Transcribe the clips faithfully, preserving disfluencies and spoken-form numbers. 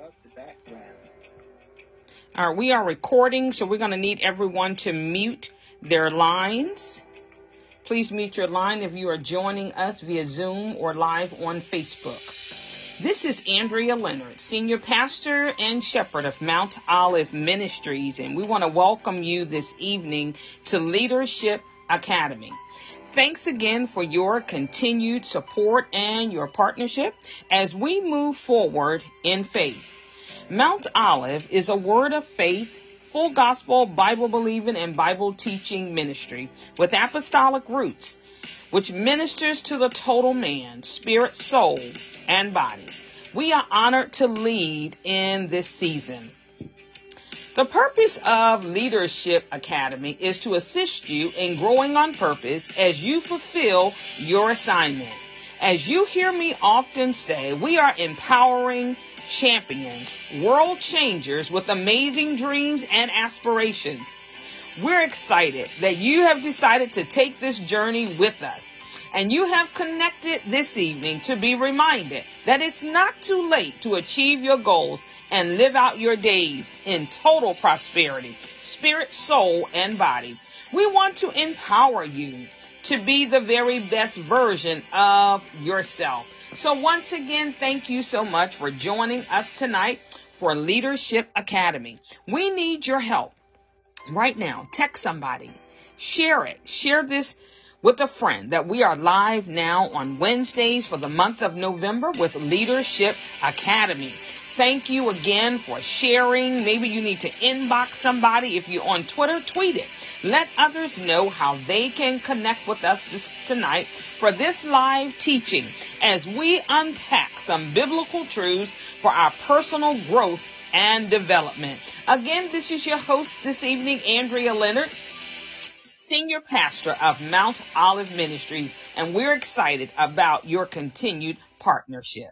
love the background. All right, we are recording, so we're going to need everyone to mute their lines. Please mute your line if you are joining us via Zoom or live on Facebook. This is Andrea Leonard, Senior Pastor and Shepherd of Mount Olive Ministries, and we want to welcome you this evening to Leadership Academy. Thanks again for your continued support and your partnership as we move forward in faith. Mount Olive is a word of faith, full gospel, Bible-believing, and Bible-teaching ministry with apostolic roots, which ministers to the total man, spirit, soul, and body. We are honored to lead in this season. The purpose of Leadership Academy is to assist you in growing on purpose as you fulfill your assignment. As you hear me often say, we are empowering champions, world changers with amazing dreams and aspirations. We're excited that you have decided to take this journey with us, and you have connected this evening to be reminded that it's not too late to achieve your goals and live out your days in total prosperity, spirit, soul, and body. We want to empower you to be the very best version of yourself. So once again, thank you so much for joining us tonight for Leadership Academy. We need your help right now. Text somebody, share it, share this with a friend that we are live now on Wednesdays for the month of November with Leadership Academy. Thank you again for sharing. Maybe you need to inbox somebody. If you're on Twitter, tweet it. Let others know how they can connect with us this, tonight for this live teaching as we unpack some biblical truths for our personal growth and development. Again, this is your host this evening, Andrea Leonard, Senior Pastor of Mount Olive Ministries, and we're excited about your continued partnership.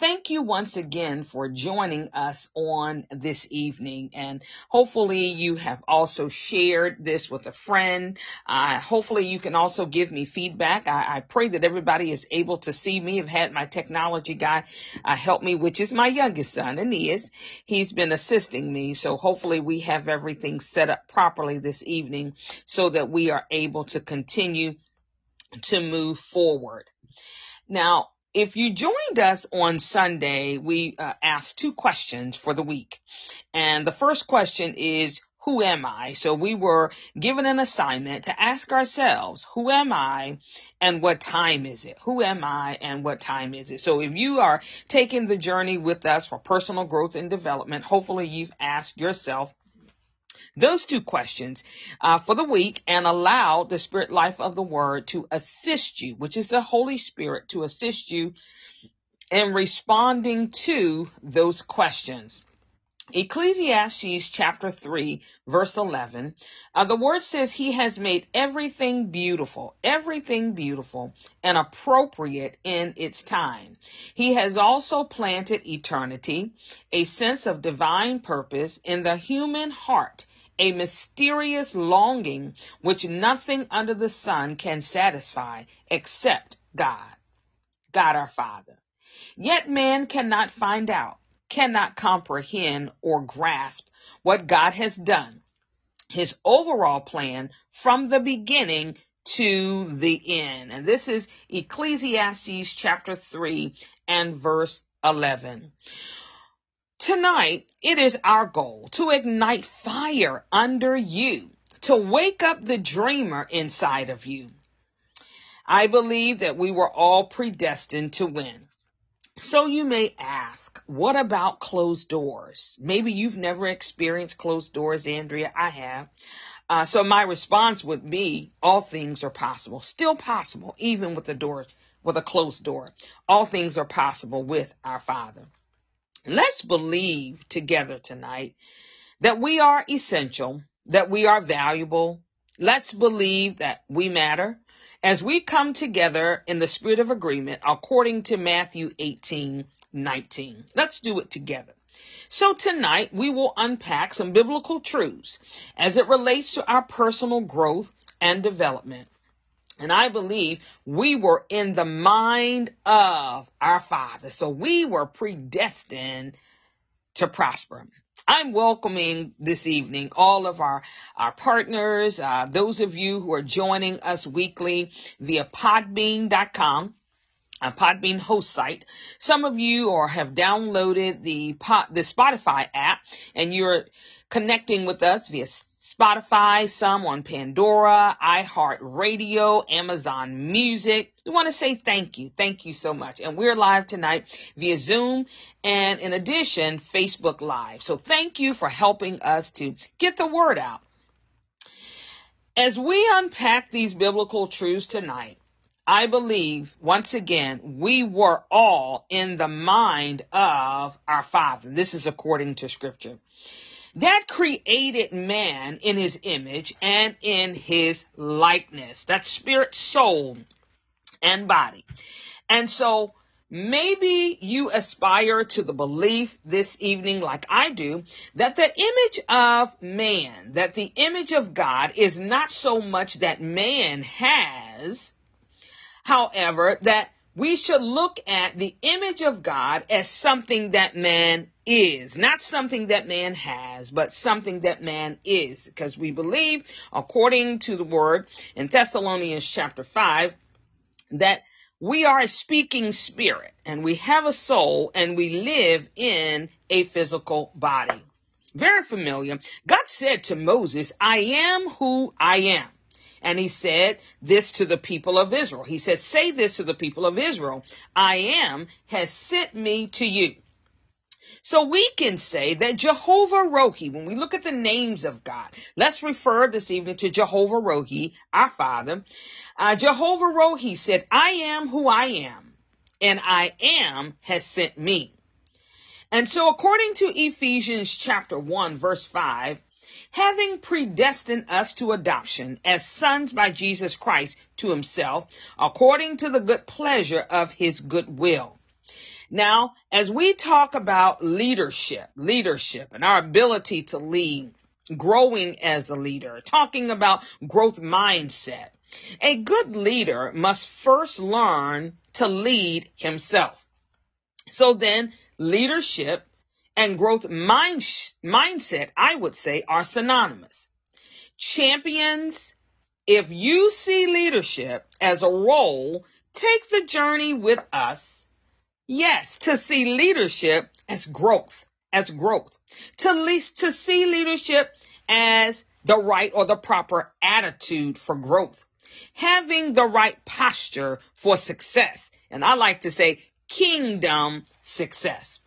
Thank you once again for joining us on this evening, and hopefully you have also shared this with a friend. Uh, hopefully you can also give me feedback. I, I pray that everybody is able to see me. I've had my technology guy uh, help me, which is my youngest son, Aeneas. He's been assisting me, so hopefully we have everything set up properly this evening so that we are able to continue to move forward. Now, if you joined us on Sunday, we uh, asked two questions for the week. And the first question is, who am I? So we were given an assignment to ask ourselves, who am I and what time is it? Who am I and what time is it? So if you are taking the journey with us for personal growth and development, hopefully you've asked yourself those two questions uh, for the week and allow the spirit life of the word to assist you, which is the Holy Spirit, to assist you in responding to those questions. Ecclesiastes chapter three, verse eleven, uh, the word says he has made everything beautiful, everything beautiful and appropriate in its time. He has also planted eternity, a sense of divine purpose in the human heart, a mysterious longing which nothing under the sun can satisfy except God, God our Father. Yet man cannot find out, cannot comprehend or grasp what God has done, his overall plan from the beginning to the end. And this is Ecclesiastes chapter three and verse eleven. Tonight, it is our goal to ignite fire under you, to wake up the dreamer inside of you. I believe that we were all predestined to win. So you may ask, what about closed doors? Maybe you've never experienced closed doors, Andrea. I have. Uh, so my response would be, all things are possible, still possible, even with a door, with a closed door. All things are possible with our Father. Let's believe together tonight that we are essential, that we are valuable. Let's believe that we matter as we come together in the spirit of agreement according to Matthew eighteen nineteen. Let's do it together. So tonight we will unpack some biblical truths as it relates to our personal growth and development. And I believe we were in the mind of our Father. So we were predestined to prosper. I'm welcoming this evening all of our, our partners, uh, those of you who are joining us weekly via podbean dot com. A Podbean host site. Some of you or have downloaded the pod, the Spotify app, and you're connecting with us via Spotify, some on Pandora, iHeartRadio, Amazon Music. We want to say thank you. Thank you so much. And we're live tonight via Zoom and, in addition, Facebook Live. So thank you for helping us to get the word out. As we unpack these biblical truths tonight, I believe, once again, we were all in the mind of our Father. This is according to Scripture. That created man in his image and in his likeness. That's spirit, soul, and body. And so maybe you aspire to the belief this evening, like I do, that the image of man, that the image of God is not so much that man has, however, that we should look at the image of God as something that man is, not something that man has, but something that man is, because we believe, according to the word in Thessalonians chapter five, that we are a speaking spirit and we have a soul and we live in a physical body. Very familiar. God said to Moses, I am who I am. And he said this to the people of Israel. He said, say this to the people of Israel. I am has sent me to you. So we can say that Jehovah-Rohi, when we look at the names of God, let's refer this evening to Jehovah-Rohi, our Father. Uh, Jehovah-Rohi said, I am who I am, and I am has sent me. And so according to Ephesians chapter one, verse five, having predestined us to adoption as sons by Jesus Christ to himself, according to the good pleasure of his good will. Now, as we talk about leadership, leadership and our ability to lead, growing as a leader, talking about growth mindset, a good leader must first learn to lead himself. So then leadership and growth mind sh- mindset, I would say, are synonymous. Champions, if you see leadership as a role, take the journey with us, yes, to see leadership as growth, as growth, to, le- to see leadership as the right or the proper attitude for growth, having the right posture for success, and I like to say kingdom success.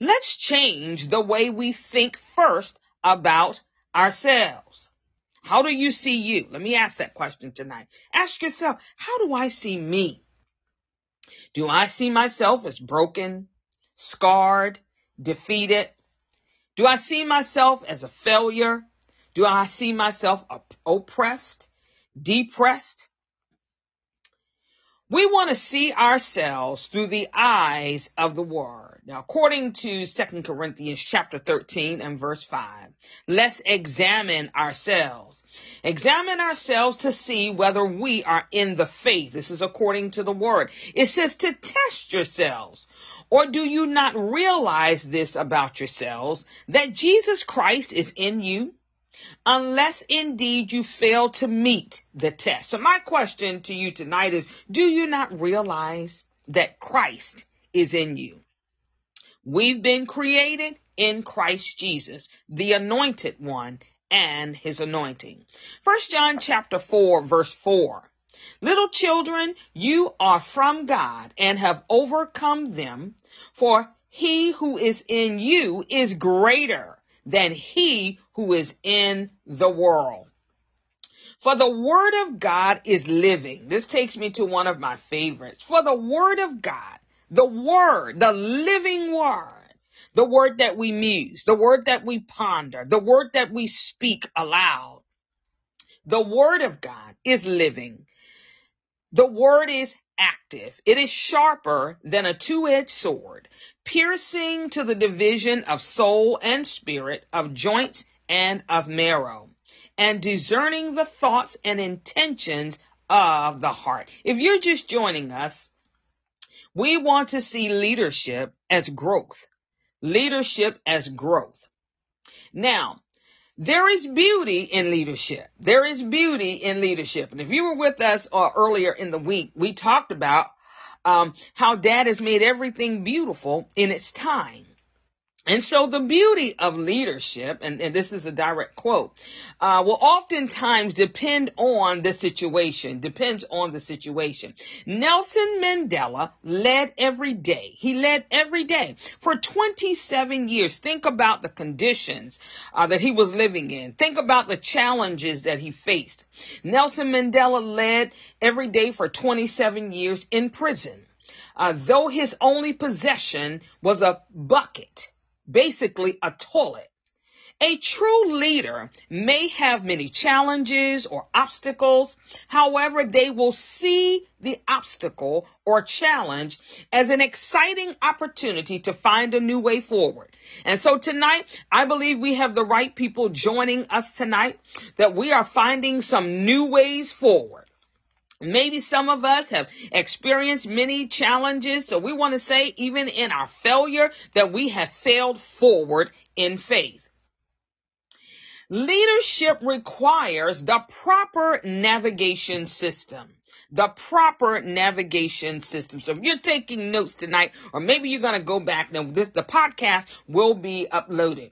Let's change the way we think first about ourselves. How do you see you? Let me ask that question tonight. Ask yourself, how do I see me? Do I see myself as broken, scarred, defeated? Do I see myself as a failure? Do I see myself oppressed, depressed? We want to see ourselves through the eyes of the Word. Now, according to Second Corinthians chapter thirteen and verse five, let's examine ourselves. Examine ourselves to see whether we are in the faith. This is according to the Word. It says to test yourselves. Or do you not realize this about yourselves, that Jesus Christ is in you? Unless indeed you fail to meet the test. So my question to you tonight is, do you not realize that Christ is in you? We've been created in Christ Jesus, the anointed one and his anointing. First John chapter four, verse four. Little children, you are from God and have overcome them, for he who is in you is greater than he who is in the world. For the word of God is living. This takes me to one of my favorites. For the word of God, the word, the living word, the word that we muse, the word that we ponder, the word that we speak aloud. The word of God is living. The word is active. It is sharper than a two-edged sword, piercing to the division of soul and spirit, of joints and of marrow, and discerning the thoughts and intentions of the heart. If you're just joining us, we want to see leadership as growth. Leadership as growth. Now, there is beauty in leadership. There is beauty in leadership. And if you were with us uh, earlier in the week, we talked about um, how Dad has made everything beautiful in its time. And so the beauty of leadership, and, and this is a direct quote, uh, will oftentimes depend on the situation, depends on the situation. Nelson Mandela led every day. He led every day for twenty-seven years. Think about the conditions uh, that he was living in. Think about the challenges that he faced. Nelson Mandela led every day for twenty-seven years in prison, uh, though his only possession was a bucket. Basically a toilet. A true leader may have many challenges or obstacles. However, they will see the obstacle or challenge as an exciting opportunity to find a new way forward. And so tonight, I believe we have the right people joining us tonight, that we are finding some new ways forward. Maybe some of us have experienced many challenges, so we want to say even in our failure that we have failed forward in faith. Leadership requires the proper navigation system. The proper navigation system. So if you're taking notes tonight, or maybe you're going to go back, now this, the podcast will be uploaded.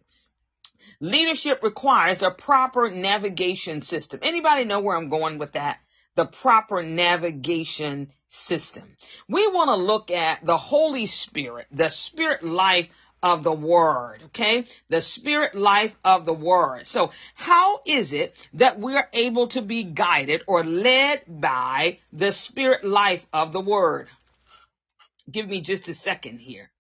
Leadership requires a proper navigation system. Anybody know where I'm going with that? The proper navigation system. We want to look at the Holy Spirit, the spirit life of the Word, okay? The spirit life of the Word. So how is it that we're able to be guided or led by the spirit life of the Word? Give me just a second here.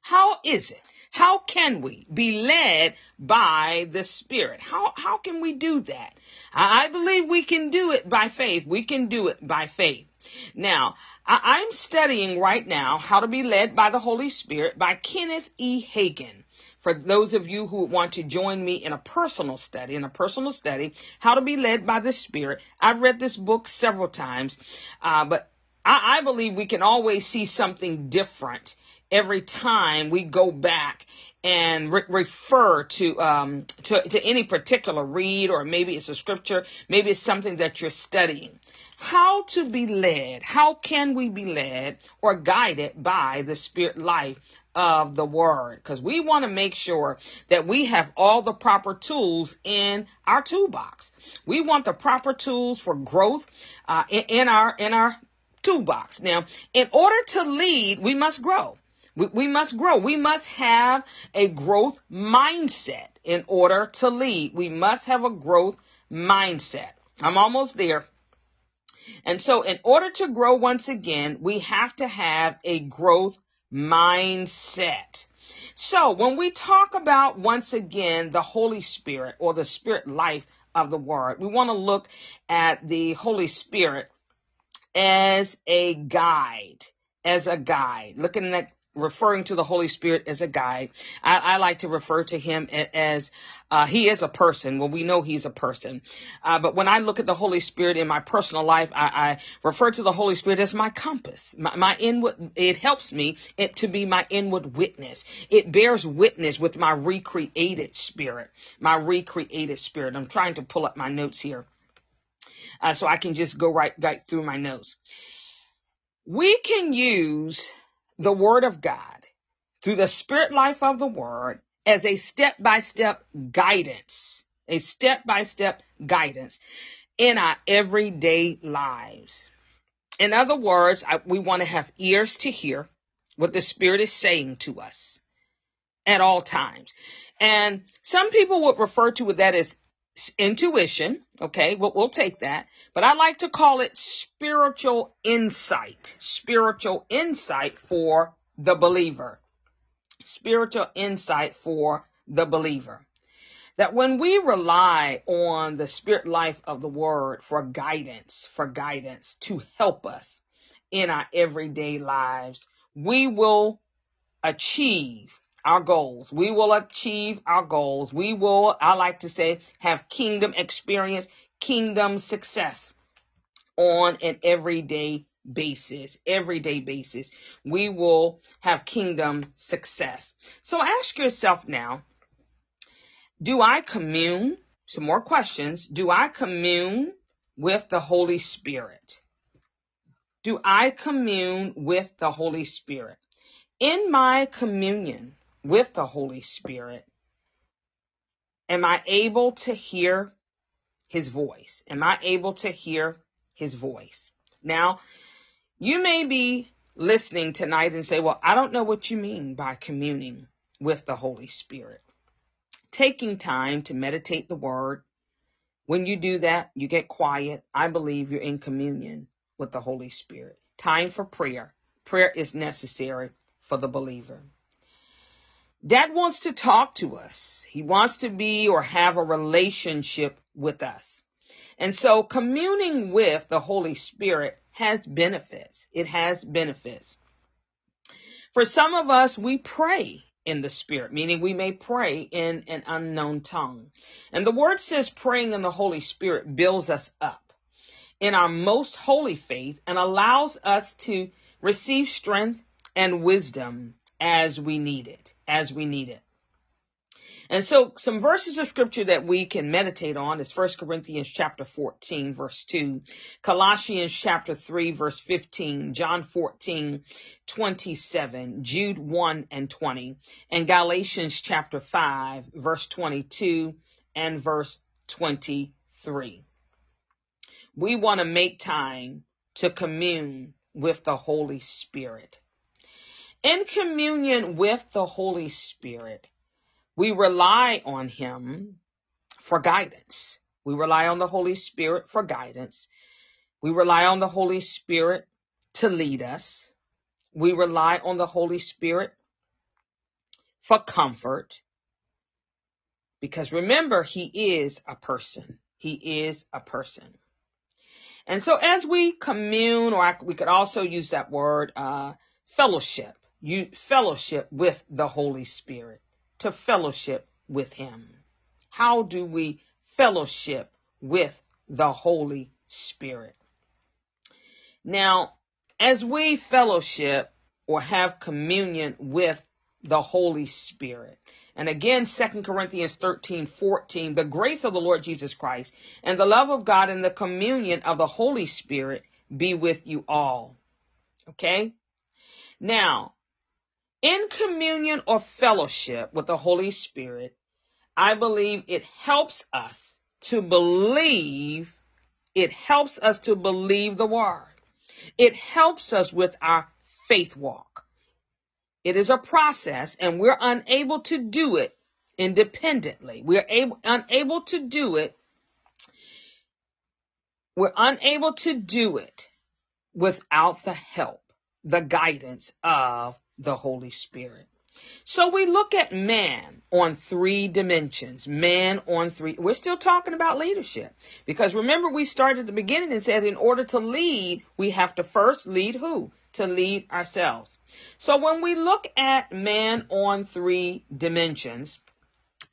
How is it? How can we be led by the Spirit? How how can we do that? I believe we can do it by faith. We can do it by faith. Now, I, I'm studying right now How to Be Led by the Holy Spirit by Kenneth E. Hagin. For those of you who want to join me in a personal study, in a personal study, How to Be Led by the Spirit. I've read this book several times, uh, but I, I believe we can always see something different every time we go back and re- refer to, um, to to any particular read, or maybe it's a scripture, maybe it's something that you're studying. How to be led. How can we be led or guided by the spirit life of the Word? Because we want to make sure that we have all the proper tools in our toolbox. We want the proper tools for growth uh, in, in our in our toolbox. Now, in order to lead, we must grow. We, we must grow. We must have a growth mindset in order to lead. We must have a growth mindset. I'm almost there. And so in order to grow, once again, we have to have a growth mindset. So when we talk about, once again, the Holy Spirit or the spirit life of the Word, we want to look at the Holy Spirit as a guide, as a guide, looking at referring to the Holy Spirit as a guide. I, I like to refer to him as, uh, he is a person. Well, we know he's a person. Uh, but when I look at the Holy Spirit in my personal life, I, I refer to the Holy Spirit as my compass, my, my inward. It helps me it, to be my inward witness. It bears witness with my recreated spirit, my recreated spirit. I'm trying to pull up my notes here, uh, so I can just go right, right through my notes. We can use the Word of God through the spirit life of the Word as a step-by-step guidance, a step-by-step guidance in our everyday lives. In other words, I, we want to have ears to hear what the Spirit is saying to us at all times. And some people would refer to that as intuition. Okay, we'll, we'll take that. But I like to call it spiritual insight, spiritual insight for the believer, spiritual insight for the believer. That when we rely on the spirit life of the Word for guidance, for guidance to help us in our everyday lives, we will achieve our goals. We will achieve our goals. We will, I like to say, have kingdom experience, kingdom success on an everyday basis, everyday basis. We will have kingdom success. So ask yourself now, do I commune? Some more questions. Do I commune with the Holy Spirit? Do I commune with the Holy Spirit? In my communion with the Holy Spirit, am I able to hear his voice? Am I able to hear his voice? Now, you may be listening tonight and say, well, I don't know what you mean by communing with the Holy Spirit. Taking time to meditate the word. When you do that, you get quiet. I believe you're in communion with the Holy Spirit. Time for prayer. Prayer is necessary for the believer. Dad wants to talk to us. He wants to be or have a relationship with us. And so communing with the Holy Spirit has benefits. It has benefits. For some of us, we pray in the Spirit, meaning we may pray in an unknown tongue. And the word says praying in the Holy Spirit builds us up in our most holy faith and allows us to receive strength and wisdom as we need it, as we need it. And so some verses of scripture that we can meditate on is First Corinthians chapter fourteen, verse two, Colossians chapter three, verse fifteen, John fourteen, twenty-seven, Jude one and twenty, and Galatians chapter five, verse twenty-two and verse twenty-three. We want to make time to commune with the Holy Spirit. In communion with the Holy Spirit, we rely on him for guidance. We rely on the Holy Spirit for guidance. We rely on the Holy Spirit to lead us. We rely on the Holy Spirit for comfort. Because remember, he is a person. He is a person. And so as we commune, or I, we could also use that word, uh, fellowship. You fellowship with the Holy Spirit. To fellowship with him. How do we fellowship with the Holy Spirit? Now, as we fellowship or have communion with the Holy Spirit, and again, Second Corinthians thirteen, fourteen, the grace of the Lord Jesus Christ and the love of God and the communion of the Holy Spirit be with you all. Okay? Now, in communion or fellowship with the Holy Spirit, I believe it helps us to believe. It helps us to believe the word. It helps us with our faith walk. It is a process, and we're unable to do it independently. We're able, unable to do it. We're unable to do it without the help, the guidance of the Holy Spirit. So we look at man on three dimensions, man on three. We're still talking about leadership because remember we started at the beginning and said in order to lead, we have to first lead who? To lead ourselves. So when we look at man on three dimensions,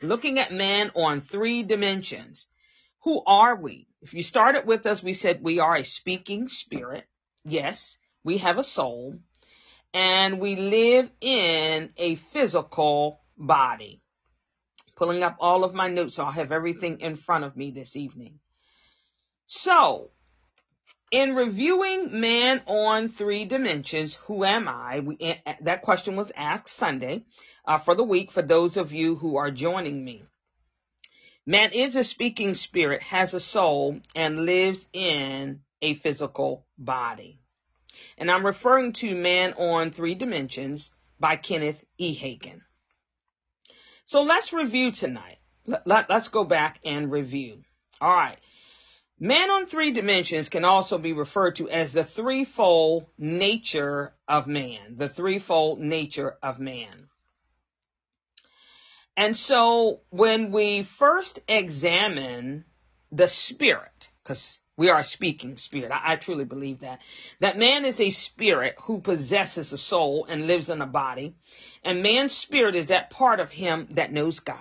looking at man on three dimensions, who are we? If you started with us, we said we are a speaking spirit. Yes, we have a soul. And we live in a physical body. Pulling up all of my notes, so I'll have everything in front of me this evening. So, in reviewing man on three dimensions, who am I? We, that question was asked Sunday uh, for the week for those of you who are joining me. Man is a speaking spirit, has a soul, and lives in a physical body. And I'm referring to Man on Three Dimensions by Kenneth E. Hagin. So let's review tonight. Let, let, let's go back and review. All right. Man on Three Dimensions can also be referred to as the threefold nature of man. The threefold nature of man. And so when we first examine the spirit, because we are a speaking spirit. I, I truly believe that. That man is a spirit who possesses a soul and lives in a body. And man's spirit is that part of him that knows God.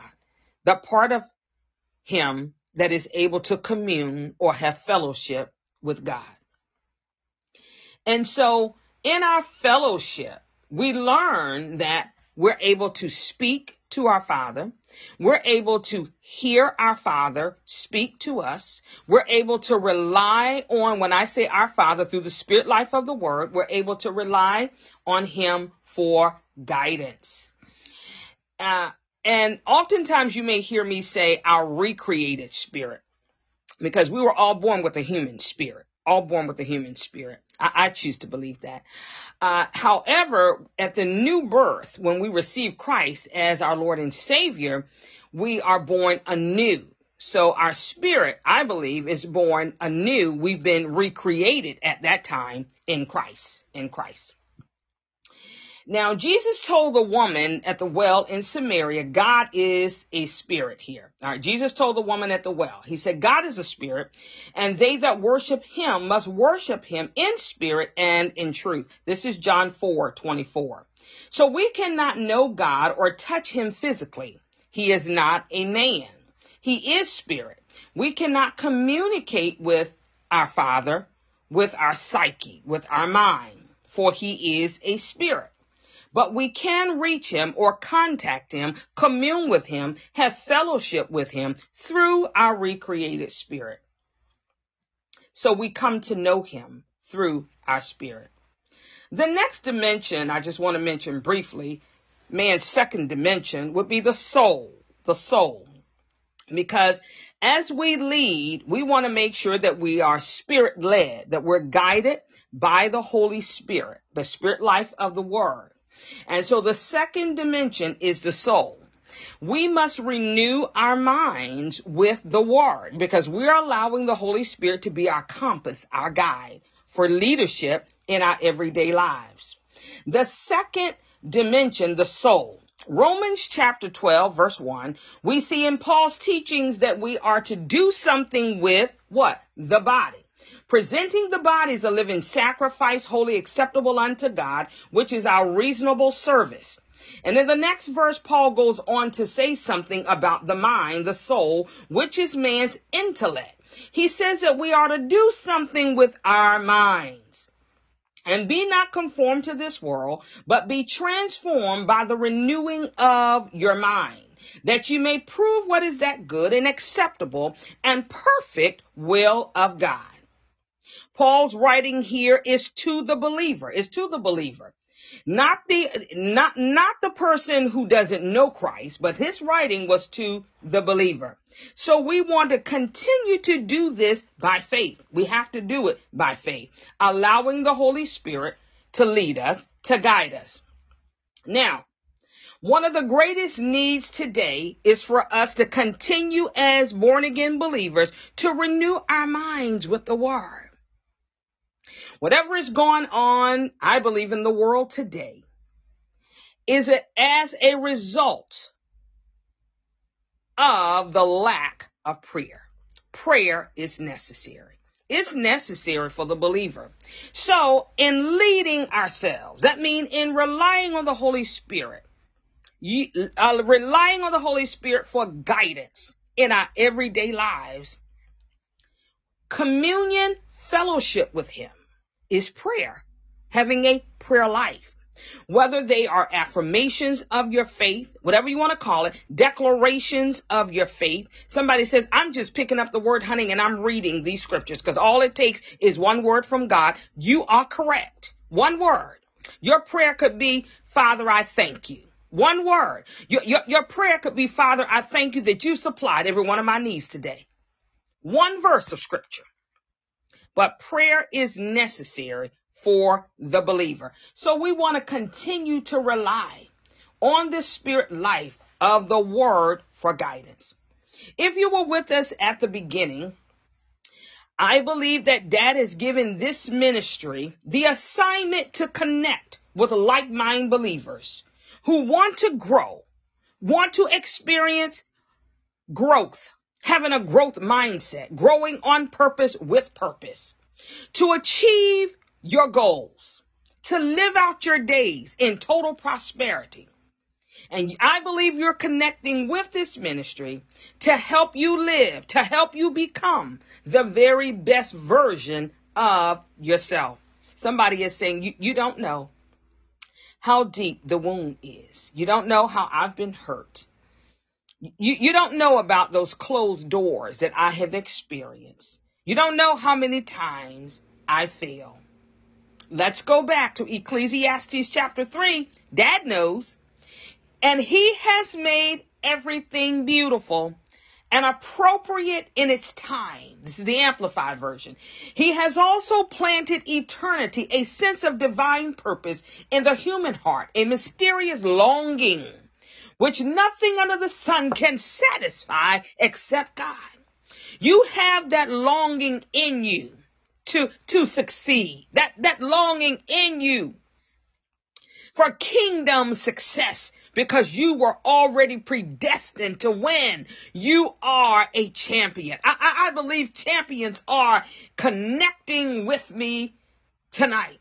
The part of him that is able to commune or have fellowship with God. And so in our fellowship, we learn that we're able to speak to our Father. We're able to hear our Father speak to us. We're able to rely on, when I say our Father, through the spirit life of the word, we're able to rely on him for guidance. Uh, and oftentimes you may hear me say our recreated spirit, because we were all born with a human spirit, all born with a human spirit. I, I choose to believe that. Uh, however, at the new birth, when we receive Christ as our Lord and Savior, we are born anew. So our spirit, I believe, is born anew. We've been recreated at that time in Christ, in Christ. Now, Jesus told the woman at the well in Samaria, God is a spirit here. All right. Jesus told the woman at the well, he said, God is a spirit, and they that worship him must worship him in spirit and in truth. This is John four twenty-four. So we cannot know God or touch him physically. He is not a man. He is spirit. We cannot communicate with our Father, with our psyche, with our mind, for he is a spirit. But we can reach him or contact him, commune with him, have fellowship with him through our recreated spirit. So we come to know him through our spirit. The next dimension I just want to mention briefly, man's second dimension, would be the soul, the soul. Because as we lead, we want to make sure that we are spirit led, that we're guided by the Holy Spirit, the spirit life of the word. And so the second dimension is the soul. We must renew our minds with the word, because we are allowing the Holy Spirit to be our compass, our guide for leadership in our everyday lives. The second dimension, the soul. Romans chapter twelve, verse one, we see in Paul's teachings that we are to do something with what? The body. Presenting the body as a living sacrifice, holy, acceptable unto God, which is our reasonable service. And in the next verse, Paul goes on to say something about the mind, the soul, which is man's intellect. He says that we are to do something with our minds. And be not conformed to this world, but be transformed by the renewing of your mind, that you may prove what is that good and acceptable and perfect will of God. Paul's writing here is to the believer, is to the believer, not the, not, not the person who doesn't know Christ, but his writing was to the believer. So we want to continue to do this by faith. We have to do it by faith, allowing the Holy Spirit to lead us, to guide us. Now, one of the greatest needs today is for us to continue as born again believers to renew our minds with the word. Whatever is going on, I believe, in the world today, is it as a result of the lack of prayer. Prayer is necessary. It's necessary for the believer. So in leading ourselves, that means in relying on the Holy Spirit, you, uh, relying on the Holy Spirit for guidance in our everyday lives, communion, fellowship with him, is prayer, having a prayer life, whether they are affirmations of your faith, whatever you want to call it, declarations of your faith. Somebody says, I'm just picking up the word hunting and I'm reading these scriptures, because all it takes is one word from God. You are correct. One word. Your prayer could be, Father, I thank you. One word. Your, your, your prayer could be, Father, I thank you that you supplied every one of my needs today. One verse of scripture. But prayer is necessary for the believer. So we want to continue to rely on the spirit life of the word for guidance. If you were with us at the beginning, I believe that Dad has given this ministry the assignment to connect with like-minded believers who want to grow, want to experience growth, having a growth mindset, growing on purpose with purpose, to achieve your goals, to live out your days in total prosperity. And I believe you're connecting with this ministry to help you live, to help you become the very best version of yourself. Somebody is saying, you, you don't know how deep the wound is. You don't know how I've been hurt. You, you don't know about those closed doors that I have experienced. You don't know how many times I fail. Let's go back to Ecclesiastes chapter three. Dad knows. And he has made everything beautiful and appropriate in its time. This is the Amplified version. He has also planted eternity, a sense of divine purpose in the human heart, a mysterious longing, which nothing under the sun can satisfy except God. You have that longing in you to, to succeed, that, that longing in you for kingdom success, because you were already predestined to win. You are a champion. I, I, I believe champions are connecting with me tonight.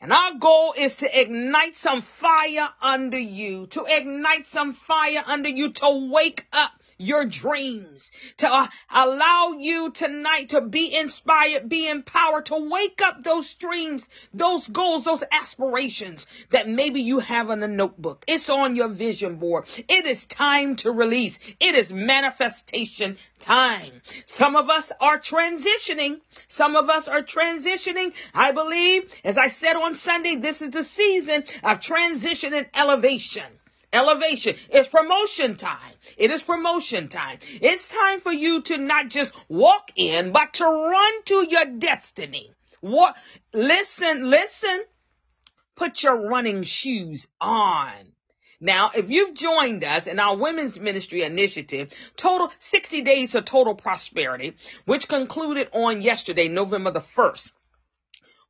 And our goal is to ignite some fire under you, to ignite some fire under you, to wake up your dreams, to uh, allow you tonight to be inspired, be empowered, to wake up those dreams, those goals, those aspirations that maybe you have in the notebook. It's on your vision board. It is time to release. It is manifestation time. Some of us are transitioning. Some of us are transitioning. I believe, as I said on Sunday, this is the season of transition and elevation. Elevation. It's promotion time. It is promotion time. It's time for you to not just walk in, but to run to your destiny. What? Listen, listen. Put your running shoes on. Now, if you've joined us in our Women's Ministry Initiative, total sixty Days of Total Prosperity, which concluded on yesterday, November the first.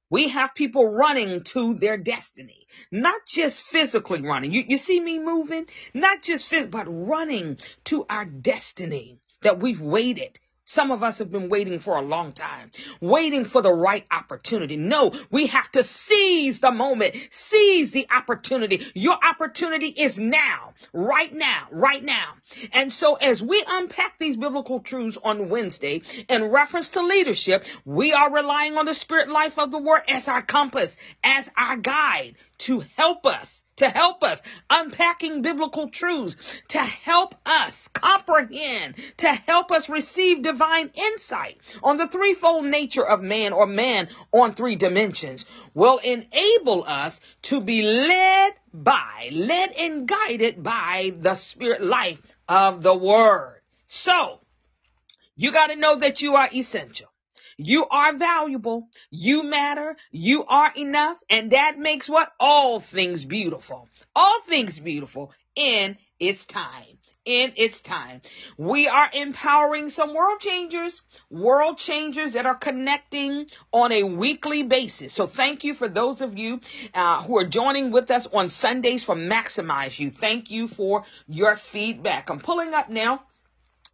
We have people running to their destiny, not just physically running. You, you see me moving, not just physically, but running to our destiny that we've waited. Some of us have been waiting for a long time, waiting for the right opportunity. No, we have to seize the moment, seize the opportunity. Your opportunity is now, right now, right now. And so as we unpack these biblical truths on Wednesday in reference to leadership, we are relying on the spirit life of the word as our compass, as our guide to help us. to help us unpacking biblical truths, to help us comprehend, to help us receive divine insight on the threefold nature of man, or man on three dimensions, will enable us to be led by, led and guided by the spirit life of the word. So you got to know that you are essential. You are valuable, you matter, you are enough, and that makes what? All things beautiful. All things beautiful in its time. In its time. We are empowering some world changers, world changers that are connecting on a weekly basis. So thank you for those of you uh, who are joining with us on Sundays from Maximize You. Thank you for your feedback. I'm pulling up now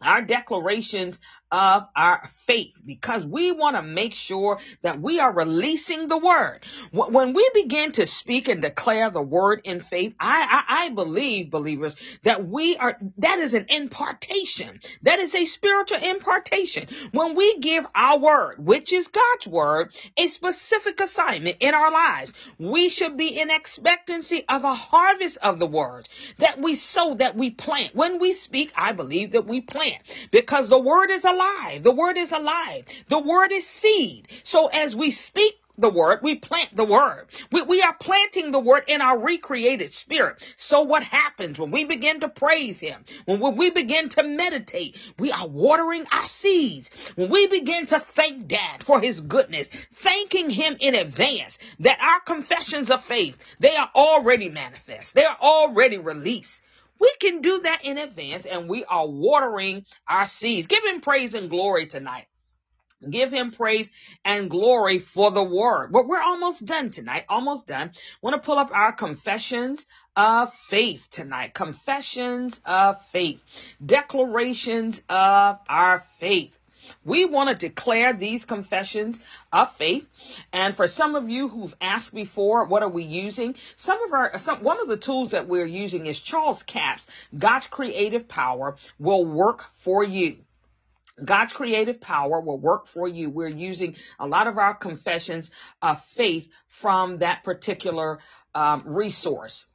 our declarations of our faith, because we want to make sure that we are releasing the word. When we begin to speak and declare the word in faith, I, I, I believe, believers, that we are, that is an impartation. That is a spiritual impartation. When we give our word, which is God's word, a specific assignment in our lives, we should be in expectancy of a harvest of the word that we sow, that we plant. When we speak, I believe that we plant, because the word is alive. The word is alive. The word is seed. So as we speak the word, we plant the word. We, we are planting the word in our recreated spirit. So what happens when we begin to praise him? When, when we begin to meditate, we are watering our seeds. When we begin to thank Dad for his goodness, thanking him in advance that our confessions of faith, they are already manifest. They are already released. We can do that in advance, and we are watering our seeds. Give him praise and glory tonight. Give him praise and glory for the word. But we're almost done tonight, almost done. I want to pull up our confessions of faith tonight. Confessions of faith. Declarations of our faith. We want to declare these confessions of faith. And for some of you who've asked before, what are we using? Some of our, some, one of the tools that we're using is Charles Capps, God's Creative Power Will Work for You. God's creative power will work for you. We're using a lot of our confessions of faith from that particular um, resource.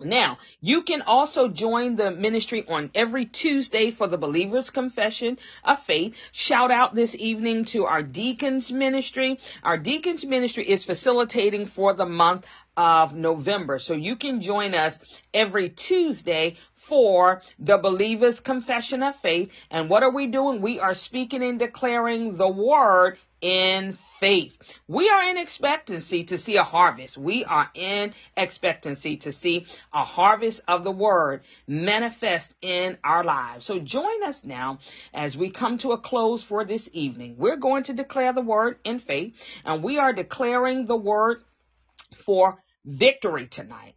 Now, you can also join the ministry on every Tuesday for the Believer's Confession of Faith. Shout out this evening to our Deacons Ministry. Our Deacons Ministry is facilitating for the month of November. So you can join us every Tuesday for the Believer's Confession of Faith. And what are we doing? We are speaking and declaring the word in faith. We are in expectancy to see a harvest. We are in expectancy to see a harvest of the word manifest in our lives. So join us now as we come to a close for this evening. We're going to declare the word in faith, and we are declaring the word for victory tonight.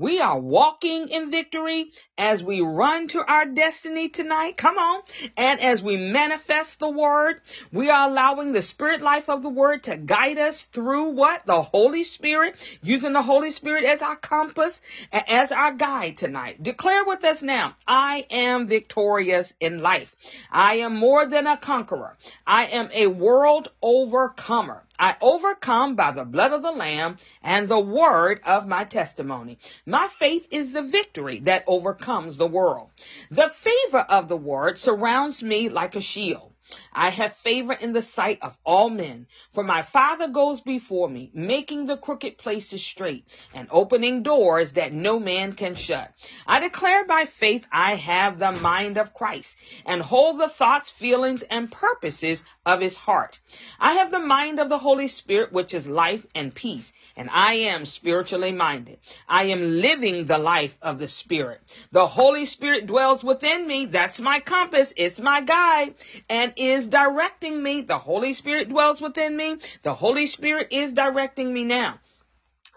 We are walking in victory as we run to our destiny tonight. Come on. And as we manifest the word, we are allowing the spirit life of the word to guide us through what? The Holy Spirit, using the Holy Spirit as our compass, as our guide tonight. Declare with us now, I am victorious in life. I am more than a conqueror. I am a world overcomer. I overcome by the blood of the Lamb and the word of my testimony. My faith is the victory that overcomes the world. The favor of the word surrounds me like a shield. I have favor in the sight of all men, for my Father goes before me, making the crooked places straight and opening doors that no man can shut. I declare by faith I have the mind of Christ and hold the thoughts, feelings, and purposes of his heart. I have the mind of the Holy Spirit, which is life and peace, and I am spiritually minded. I am living the life of the Spirit. The Holy Spirit dwells within me. That's my compass. It's my guide. And is directing me. The Holy Spirit dwells within me. The Holy Spirit is directing me now.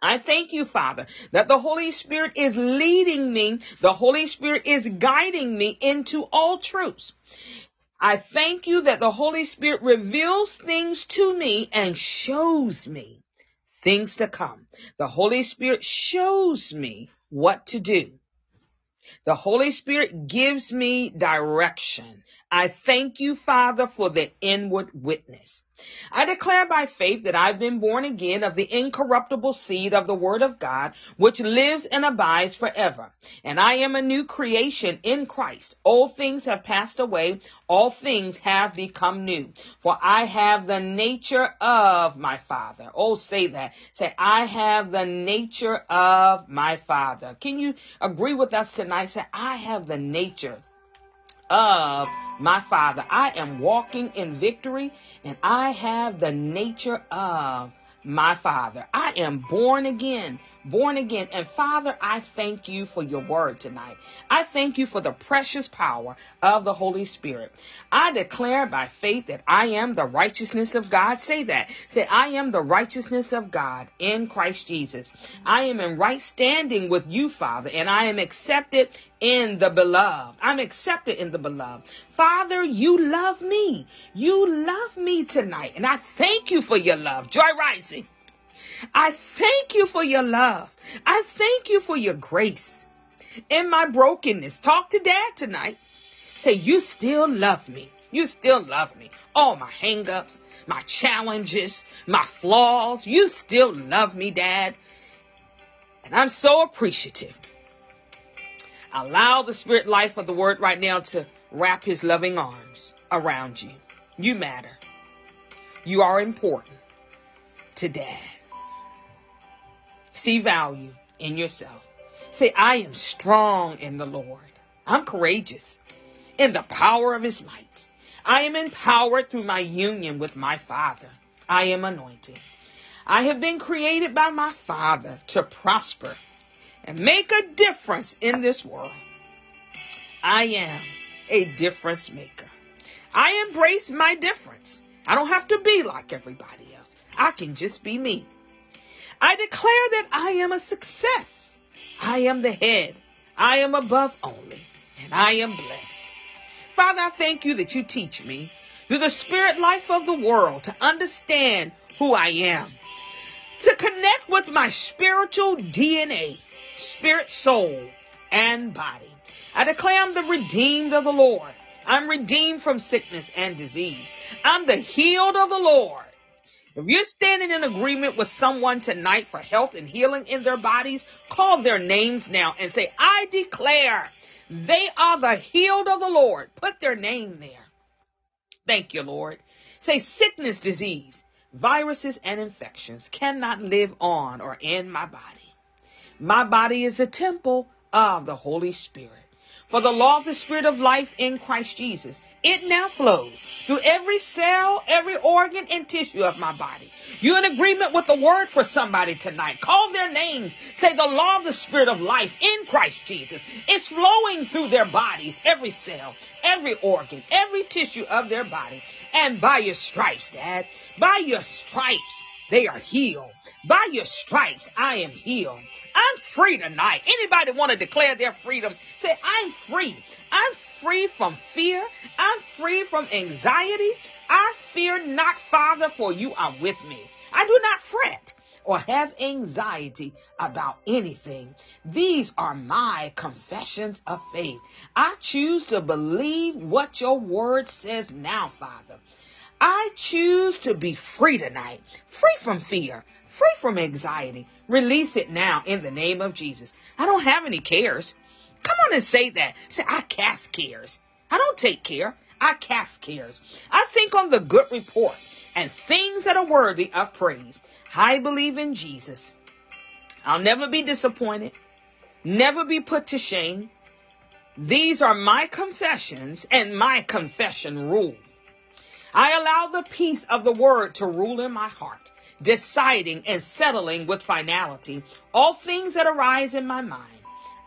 I thank you, Father, that the Holy Spirit is leading me. The Holy Spirit is guiding me into all truths. I thank you that the Holy Spirit reveals things to me and shows me things to come. The Holy Spirit shows me what to do. The Holy Spirit gives me direction. I thank you, Father, for the inward witness. I declare by faith that I've been born again of the incorruptible seed of the Word of God, which lives and abides forever. And I am a new creation in Christ. Old things have passed away. All things have become new. For I have the nature of my Father. Oh, say that. Say, I have the nature of my Father. Can you agree with us tonight? Say, I have the nature of my Father. I am walking in victory, and I have the nature of my Father. I am born again, born again. And Father, I thank you for your word tonight. I thank you for the precious power of the Holy Spirit. I declare by faith that I am the righteousness of God. Say that. Say, I am the righteousness of God in Christ Jesus. I am in right standing with you, Father, and I am accepted in the beloved. I'm accepted in the beloved. Father, you love me. You love me tonight. And I thank you for your love. Joy Rising. I thank you for your love. I thank you for your grace. In my brokenness, talk to Dad tonight. Say, you still love me. You still love me. All my hangups, my challenges, my flaws. You still love me, Dad. And I'm so appreciative. Allow the spirit life of the word right now to wrap his loving arms around you. You matter. You are important to Dad. See value in yourself. Say, I am strong in the Lord. I'm courageous in the power of his might. I am empowered through my union with my Father. I am anointed. I have been created by my Father to prosper and make a difference in this world. I am a difference maker. I embrace my difference. I don't have to be like everybody else. I can just be me. I declare that I am a success. I am the head. I am above only. And I am blessed. Father, I thank you that you teach me through the spirit life of the world to understand who I am, to connect with my spiritual D N A, spirit, soul, and body. I declare I'm the redeemed of the Lord. I'm redeemed from sickness and disease. I'm the healed of the Lord. If you're standing in agreement with someone tonight for health and healing in their bodies, call their names now and say, I declare they are the healed of the Lord. Put their name there. Thank you, Lord. Say sickness, disease, viruses, and infections cannot live on or in my body. My body is a temple of the Holy Spirit. For the law of the Spirit of life in Christ Jesus, it now flows through every cell, every organ, and tissue of my body. You're in agreement with the word for somebody tonight. Call their names. Say the law of the Spirit of life in Christ Jesus. It's flowing through their bodies, every cell, every organ, every tissue of their body. And by your stripes, Dad, by your stripes, they are healed. By your stripes, I am healed. I'm free tonight. Anybody want to declare their freedom? Say, I'm free. I'm free from fear. I'm free from anxiety. I fear not, Father, for you are with me. I do not fret or have anxiety about anything. These are my confessions of faith. I choose to believe what your word says now, Father. I choose to be free tonight, free from fear, free from anxiety. Release it now in the name of Jesus. I don't have any cares. Come on and say that. Say, I cast cares. I don't take care. I cast cares. I think on the good report and things that are worthy of praise. I believe in Jesus. I'll never be disappointed, never be put to shame. These are my confessions and my confession rule. I allow the peace of the word to rule in my heart, deciding and settling with finality all things that arise in my mind.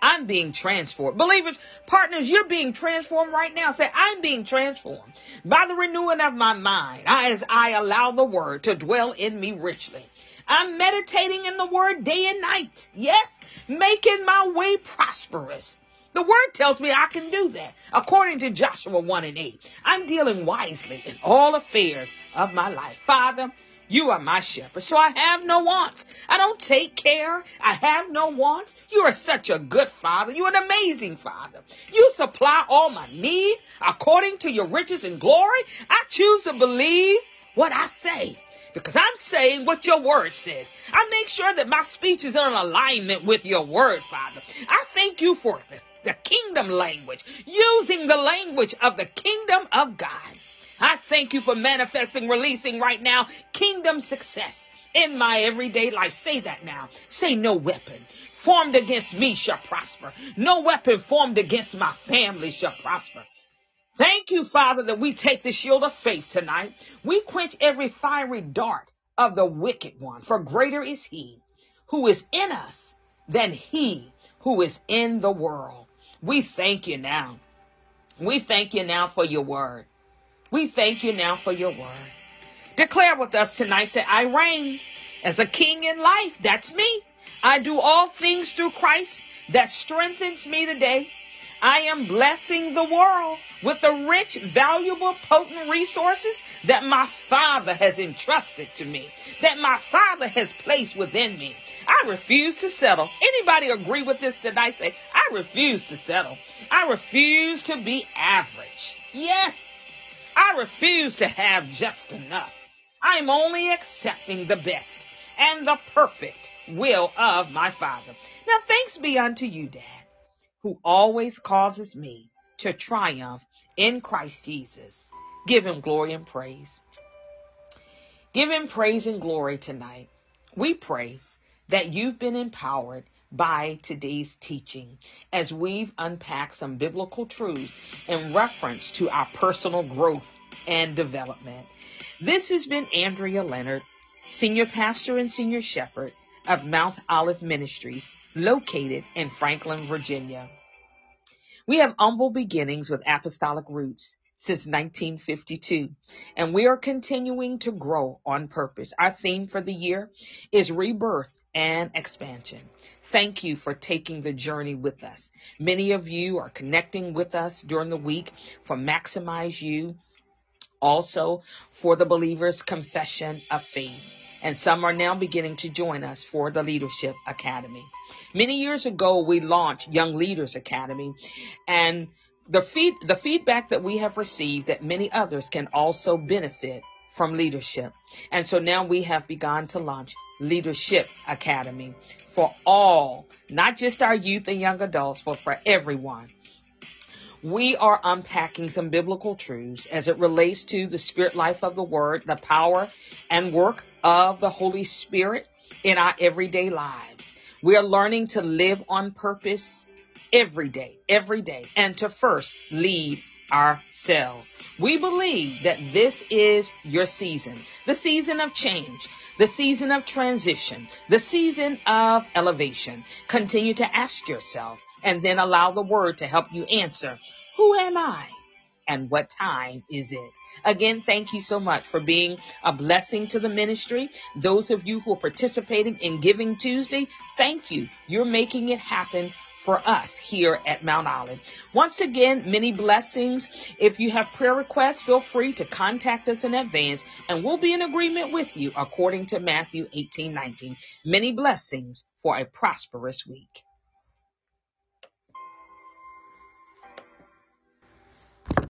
I'm being transformed. Believers, partners, you're being transformed right now. Say, I'm being transformed by the renewing of my mind as I allow the word to dwell in me richly. I'm meditating in the word day and night. Yes, making my way prosperous. The word tells me I can do that. According to Joshua one and eight, I'm dealing wisely in all affairs of my life. Father, you are my shepherd, so I have no wants. I don't take care. I have no wants. You are such a good Father. You are an amazing Father. You supply all my need according to your riches and glory. I choose to believe what I say, because I'm saying what your word says. I make sure that my speech is in alignment with your word, Father. I thank you for this. The kingdom language, using the language of the kingdom of God. I thank you for manifesting, releasing right now, kingdom success in my everyday life. Say that now. Say no weapon formed against me shall prosper. No weapon formed against my family shall prosper. Thank you, Father, that we take the shield of faith tonight. We quench every fiery dart of the wicked one, for greater is he who is in us than he who is in the world. We thank you now. We thank you now for your word. We thank you now for your word. Declare with us tonight. Say, I reign as a king in life. That's me. I do all things through Christ that strengthens me today. I am blessing the world with the rich, valuable, potent resources that my Father has entrusted to me, that my Father has placed within me. I refuse to settle. Anybody agree with this tonight? Say, I refuse to settle. I refuse to be average. Yes, I refuse to have just enough. I'm only accepting the best and the perfect will of my Father. Now, thanks be unto you, Dad, who always causes me to triumph in Christ Jesus. Give him glory and praise. Give him praise and glory tonight. We pray that you've been empowered by today's teaching as we've unpacked some biblical truths in reference to our personal growth and development. This has been Andrea Leonard, Senior Pastor and Senior Shepherd of Mount Olive Ministries, located in Franklin, Virginia. We have humble beginnings with apostolic roots since nineteen fifty-two, and we are continuing to grow on purpose. Our theme for the year is rebirth and expansion. Thank you for taking the journey with us. Many of you are connecting with us during the week for Maximize You, also for the Believer's Confession of Faith. And some are now beginning to join us for the Leadership Academy. Many years ago, we launched Young Leaders Academy, and the feed, the feedback that we have received that many others can also benefit from leadership. And so now we have begun to launch Leadership Academy for all, not just our youth and young adults, but for everyone. We are unpacking some biblical truths as it relates to the spirit life of the Word, the power and work of the Holy Spirit in our everyday lives. We are learning to live on purpose every day, every day, and to first lead ourselves. We believe that this is your season, the season of change, the season of transition, the season of elevation. Continue to ask yourself, and then allow the Word to help you answer, who am I and what time is it? Again, thank you so much for being a blessing to the ministry. Those of you who are participating in Giving Tuesday, thank you. You're making it happen for us here at Mount Olive. Once again, many blessings. If you have prayer requests, feel free to contact us in advance, and we'll be in agreement with you according to Matthew eighteen nineteen. Many blessings for a prosperous week.